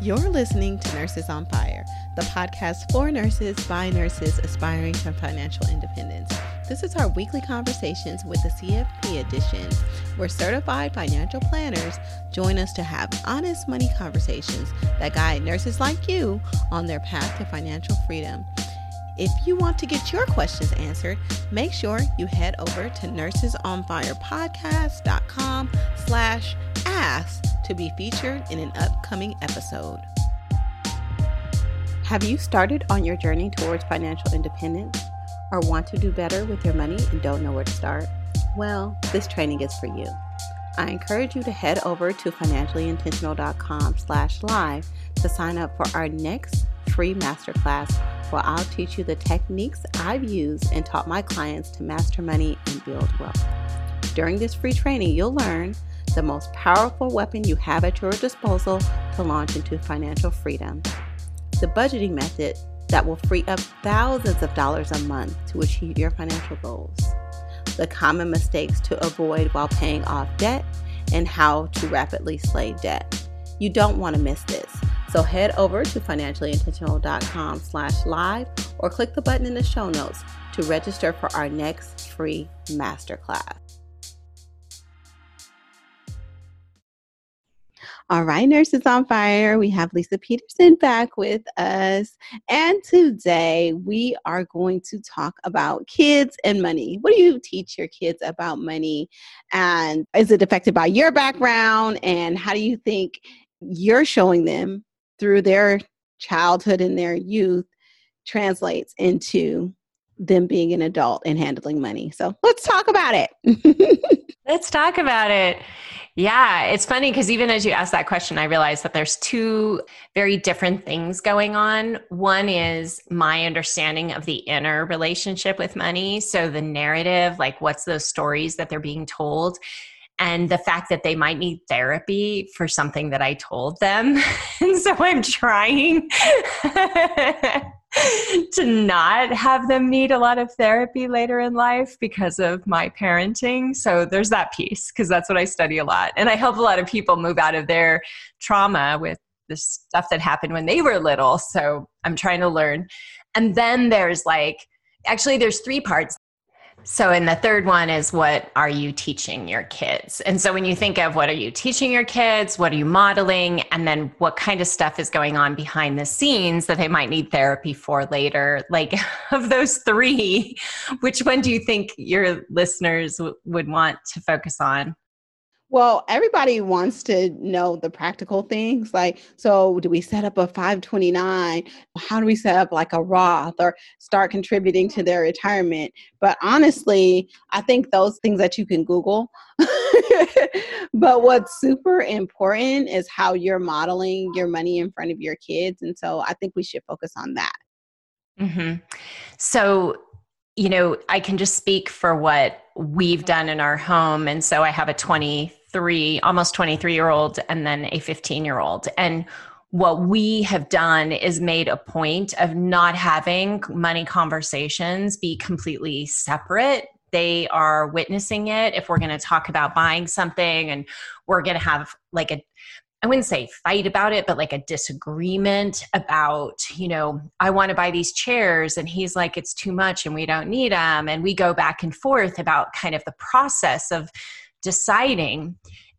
You're listening to Nurses on Fire, the podcast for nurses by nurses aspiring to financial independence. This is our weekly conversations with the CFP edition, where certified financial planners join us to have honest money conversations that guide nurses like you on their path to financial freedom. If you want to get your questions answered, make sure you head over to nursesonfirepodcast.com/ask to be featured in an upcoming episode. Have you started on your journey towards financial independence or want to do better with your money and don't know where to start? Well, this training is for you. I encourage you to head over to financiallyintentional.com/live to sign up for our next free masterclass, where I'll teach you the techniques I've used and taught my clients to master money and build wealth. During this free training, you'll learn the most powerful weapon you have at your disposal to launch into financial freedom, the budgeting method that will free up thousands of dollars a month to achieve your financial goals, the common mistakes to avoid while paying off debt, and how to rapidly slay debt. You don't want to miss this. So head over to financiallyintentional.com/live or click the button in the show notes to register for our next free masterclass. All right, Nurses on Fire, we have Lisa Peterson back with us. And today we are going to talk about kids and money. What do you teach your kids about money? And is it affected by your background? And how do you think you're showing them through their childhood and their youth translates into them being an adult and handling money? So let's talk about it. Let's talk about it. Yeah, it's funny because even as you asked that question, I realized that there's two very different things going on. One is my understanding of the inner relationship with money. So the narrative, like what's those stories that they're being told, and the fact that they might need therapy for something that I told them. And so I'm trying to not have them need a lot of therapy later in life because of my parenting. So there's that piece, because that's what I study a lot. And I help a lot of people move out of their trauma with the stuff that happened when they were little. So I'm trying to learn. And then there's there's three parts. So, and the third one is, what are you teaching your kids? And so when you think of what are you teaching your kids, what are you modeling, and then what kind of stuff is going on behind the scenes that they might need therapy for later, like of those three, which one do you think your listeners would want to focus on? Well, everybody wants to know the practical things. Like, so do we set up a 529? How do we set up like a Roth or start contributing to their retirement? But honestly, I think those things that you can Google. But what's super important is how you're modeling your money in front of your kids. And so I think we should focus on that. Mm-hmm. So, I can just speak for what we've done in our home. And so I have a 23-year-old and then a 15-year-old. And what we have done is made a point of not having money conversations be completely separate. They are witnessing it. If we're going to talk about buying something and we're going to have like a, I wouldn't say fight about it, but like a disagreement about, I want to buy these chairs and he's like, it's too much and we don't need them. And we go back and forth about kind of the process of deciding.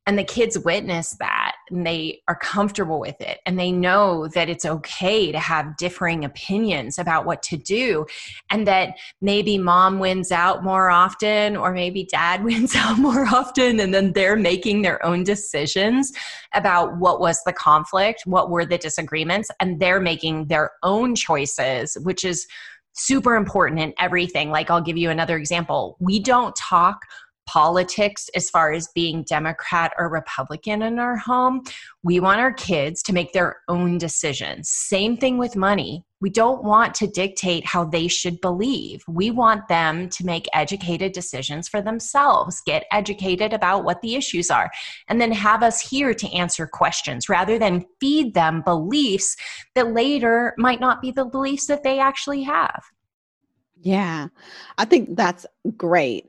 And the kids witness that and they are comfortable with it. And they know that it's okay to have differing opinions about what to do, and that maybe mom wins out more often, or maybe dad wins out more often. And then they're making their own decisions about what was the conflict, what were the disagreements, and they're making their own choices, which is super important in everything. Like, I'll give you another example. We don't talk politics as far as being Democrat or Republican in our home. We want our kids to make their own decisions. Same thing with money. We don't want to dictate how they should believe. We want them to make educated decisions for themselves, get educated about what the issues are, and then have us here to answer questions rather than feed them beliefs that later might not be the beliefs that they actually have. Yeah, I think that's great.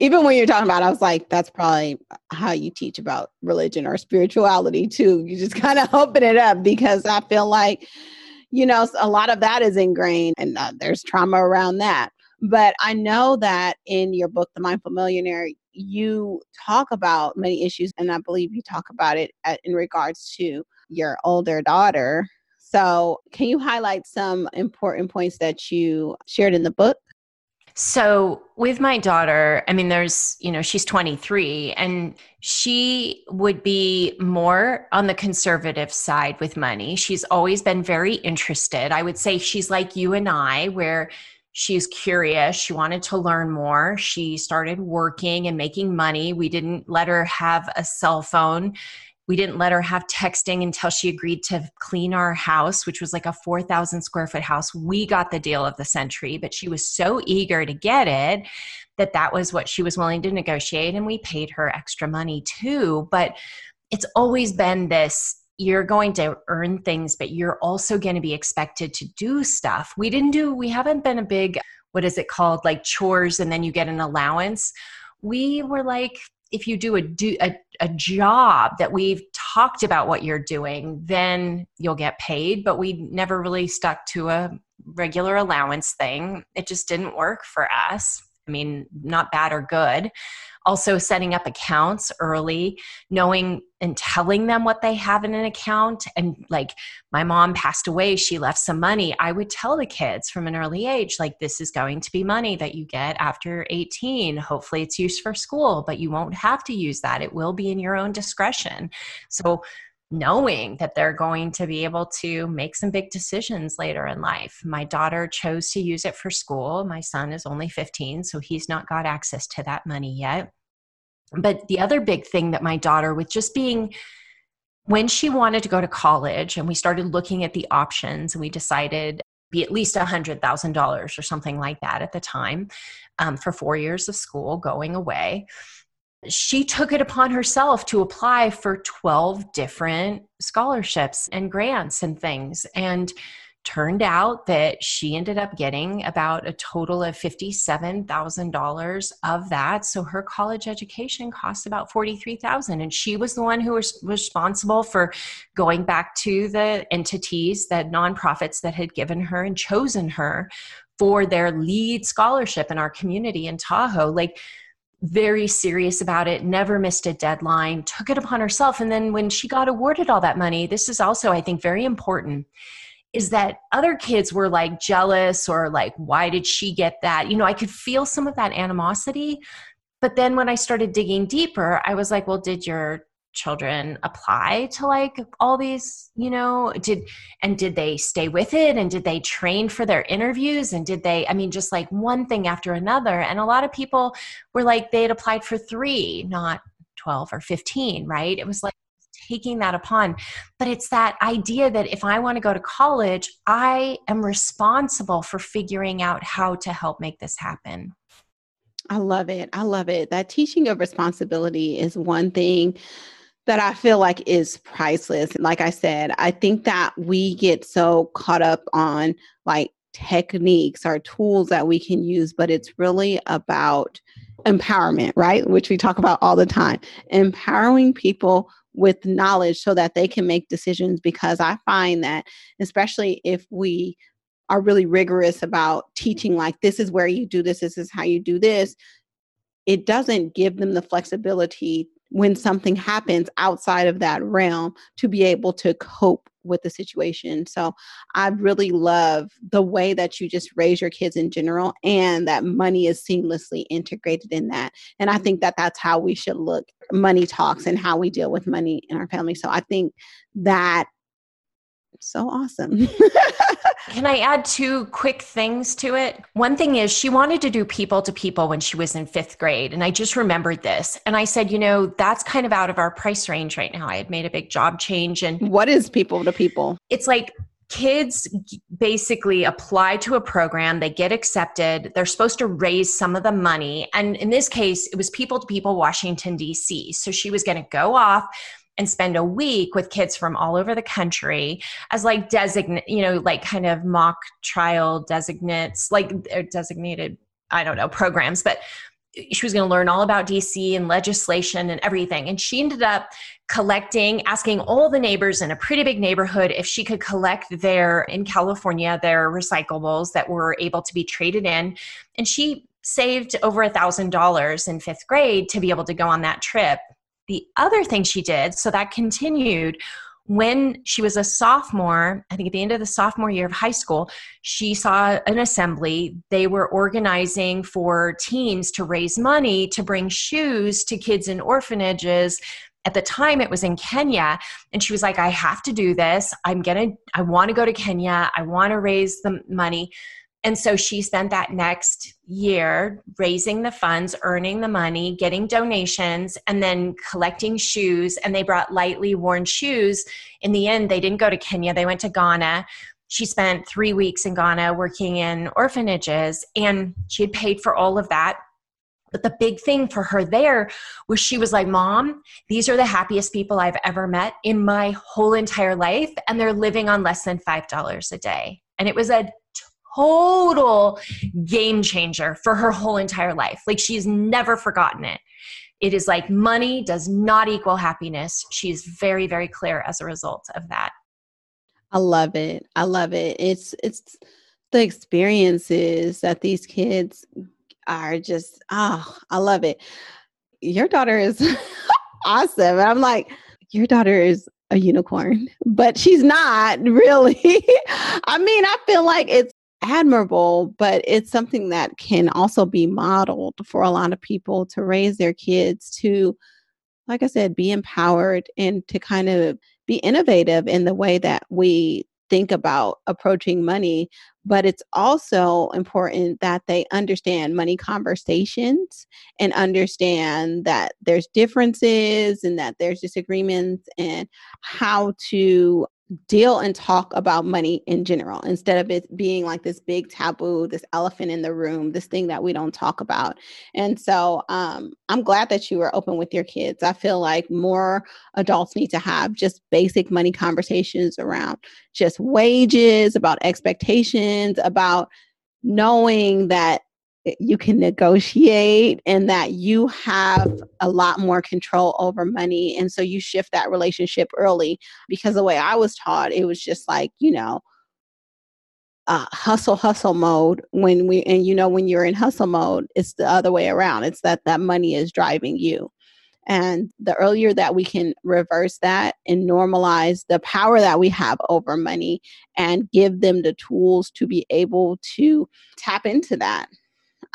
Even when you're talking about it, I was like, that's probably how you teach about religion or spirituality too. You just kind of open it up, because I feel like, you know, a lot of that is ingrained, and there's trauma around that. But I know that in your book, The Mindful Millionaire, you talk about many issues, and I believe you talk about it in regards to your older daughter. So can you highlight some important points that you shared in the book? So with my daughter, I mean, there's, you know, she's 23, and she would be more on the conservative side with money. She's always been very interested. I would say she's like you and I, where she's curious. She wanted to learn more. She started working and making money. We didn't let her have a cell phone. We didn't let her have texting until she agreed to clean our house, which was like a 4,000 square foot house. We got the deal of the century, but she was so eager to get it that that was what she was willing to negotiate. And we paid her extra money too. But it's always been this, you're going to earn things, but you're also going to be expected to do stuff. We haven't been a big, what is it called? Like chores. And then you get an allowance. We were like, if you do a job that we've talked about what you're doing, then you'll get paid. But we never really stuck to a regular allowance thing. It just didn't work for us. I mean, not bad or good. Also setting up accounts early, knowing and telling them what they have in an account. And like my mom passed away, she left some money. I would tell the kids from an early age, like, this is going to be money that you get after 18. Hopefully it's used for school, but you won't have to use that. It will be in your own discretion. So knowing that they're going to be able to make some big decisions later in life. My daughter chose to use it for school. My son is only 15, so he's not got access to that money yet. But the other big thing that my daughter, with just being, when she wanted to go to college and we started looking at the options, and we decided be at least $100,000 or something like that at the time for 4 years of school going away. She took it upon herself to apply for 12 different scholarships and grants and things. And turned out that she ended up getting about a total of $57,000 of that. So her college education costs about $43,000. And she was the one who was responsible for going back to the entities, the nonprofits that had given her and chosen her for their lead scholarship in our community in Tahoe. Like, very serious about it, never missed a deadline, took it upon herself. And then when she got awarded all that money, this is also, I think, very important, is that other kids were like jealous or like, why did she get that? You know, I could feel some of that animosity. But then when I started digging deeper, I was like, well, did your children apply to like all these, you know, did they stay with it? And did they train for their interviews? And did they, I mean, just like one thing after another. And a lot of people were like, they'd applied for 3, not 12 or 15, right? It was like taking that upon, but it's that idea that if I want to go to college, I am responsible for figuring out how to help make this happen. I love it. I love it. That teaching of responsibility is one thing that I feel like is priceless. Like I said, I think that we get so caught up on like techniques or tools that we can use, but it's really about empowerment, right? Which we talk about all the time. Empowering people with knowledge so that they can make decisions, because I find that, especially if we are really rigorous about teaching, like, this is where you do this, this is how you do this, it doesn't give them the flexibility when something happens outside of that realm to be able to cope with the situation. So I really love the way that you just raise your kids in general, and that money is seamlessly integrated in that. And I think that that's how we should look at money talks and how we deal with money in our family. So I think that so awesome. Can I add 2 quick things to it? One thing is, she wanted to do People to People when she was in 5th grade. And I just remembered this. And I said, you know, that's kind of out of our price range right now. I had made a big job change. And what is People to People? It's like kids basically apply to a program, they get accepted, they're supposed to raise some of the money. And in this case, it was People to People Washington, D.C. So she was going to go off and spend a week with kids from all over the country as like kind of mock trial designates, like designated, I don't know, programs, but she was going to learn all about DC and legislation and everything. And she ended up asking all the neighbors in a pretty big neighborhood if she could collect in California, their recyclables that were able to be traded in. And she saved over $1,000 in fifth grade to be able to go on that trip. The other thing she did, so that continued when she was a sophomore, I think at the end of the sophomore year of high school, she saw an assembly. They were organizing for teens to raise money to bring shoes to kids in orphanages. At the time it was in Kenya. And she was like, I have to do this. I want to go to Kenya. I want to raise the money. And so she spent that next year raising the funds, earning the money, getting donations, and then collecting shoes. And they brought lightly worn shoes. In the end, they didn't go to Kenya. They went to Ghana. She spent 3 weeks in Ghana working in orphanages, and she had paid for all of that. But the big thing for her there was she was like, Mom, these are the happiest people I've ever met in my whole entire life, and they're living on less than $5 a day. And it was a total game changer for her whole entire life. Like, she's never forgotten it. It is like money does not equal happiness. She's very, very clear as a result of that. I love it. I love it. It's the experiences that these kids are just, I love it. Your daughter is awesome. I'm like, your daughter is a unicorn, but she's not really. I mean, I feel like it's admirable, but it's something that can also be modeled for a lot of people to raise their kids to, like I said, be empowered and to kind of be innovative in the way that we think about approaching money. But it's also important that they understand money conversations and understand that there's differences and that there's disagreements and how to deal and talk about money in general, instead of it being like this big taboo, this elephant in the room, this thing that we don't talk about. And so I'm glad that you were open with your kids. I feel like more adults need to have just basic money conversations around just wages, about expectations, about knowing that you can negotiate and that you have a lot more control over money. And so you shift that relationship early, because the way I was taught, it was just like, hustle mode when you're in hustle mode, it's the other way around. It's that money is driving you. And the earlier that we can reverse that and normalize the power that we have over money and give them the tools to be able to tap into that,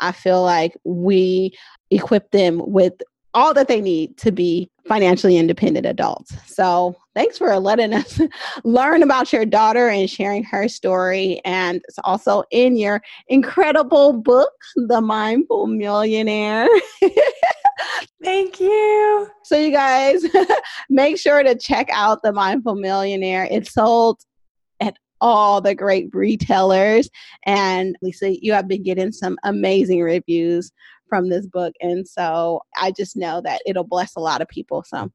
I feel like we equip them with all that they need to be financially independent adults. So thanks for letting us learn about your daughter and sharing her story. And it's also in your incredible book, The Mindful Millionaire. Thank you. So you guys, make sure to check out The Mindful Millionaire. It's sold all the great retailers. And Lisa, you have been getting some amazing reviews from this book. And so I just know that it'll bless a lot of people. So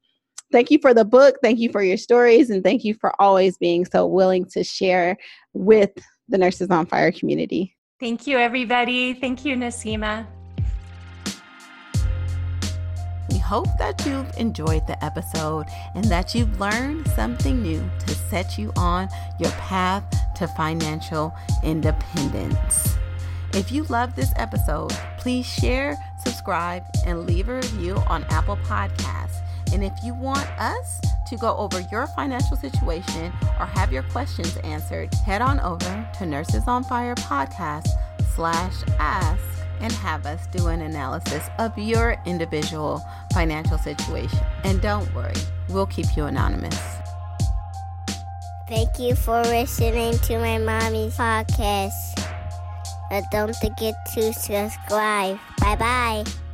thank you for the book. Thank you for your stories. And thank you for always being so willing to share with the Nurses on Fire community. Thank you, everybody. Thank you, Naseema. Hope that you've enjoyed the episode and that you've learned something new to set you on your path to financial independence. If you love this episode, please share, subscribe, and leave a review on Apple Podcasts. And if you want us to go over your financial situation or have your questions answered, head on over to nursesonfirepodcast.com/ask and have us do an analysis of your individual financial situation. And don't worry, we'll keep you anonymous. Thank you for listening to my mommy's podcast. Don't forget to subscribe. Bye-bye.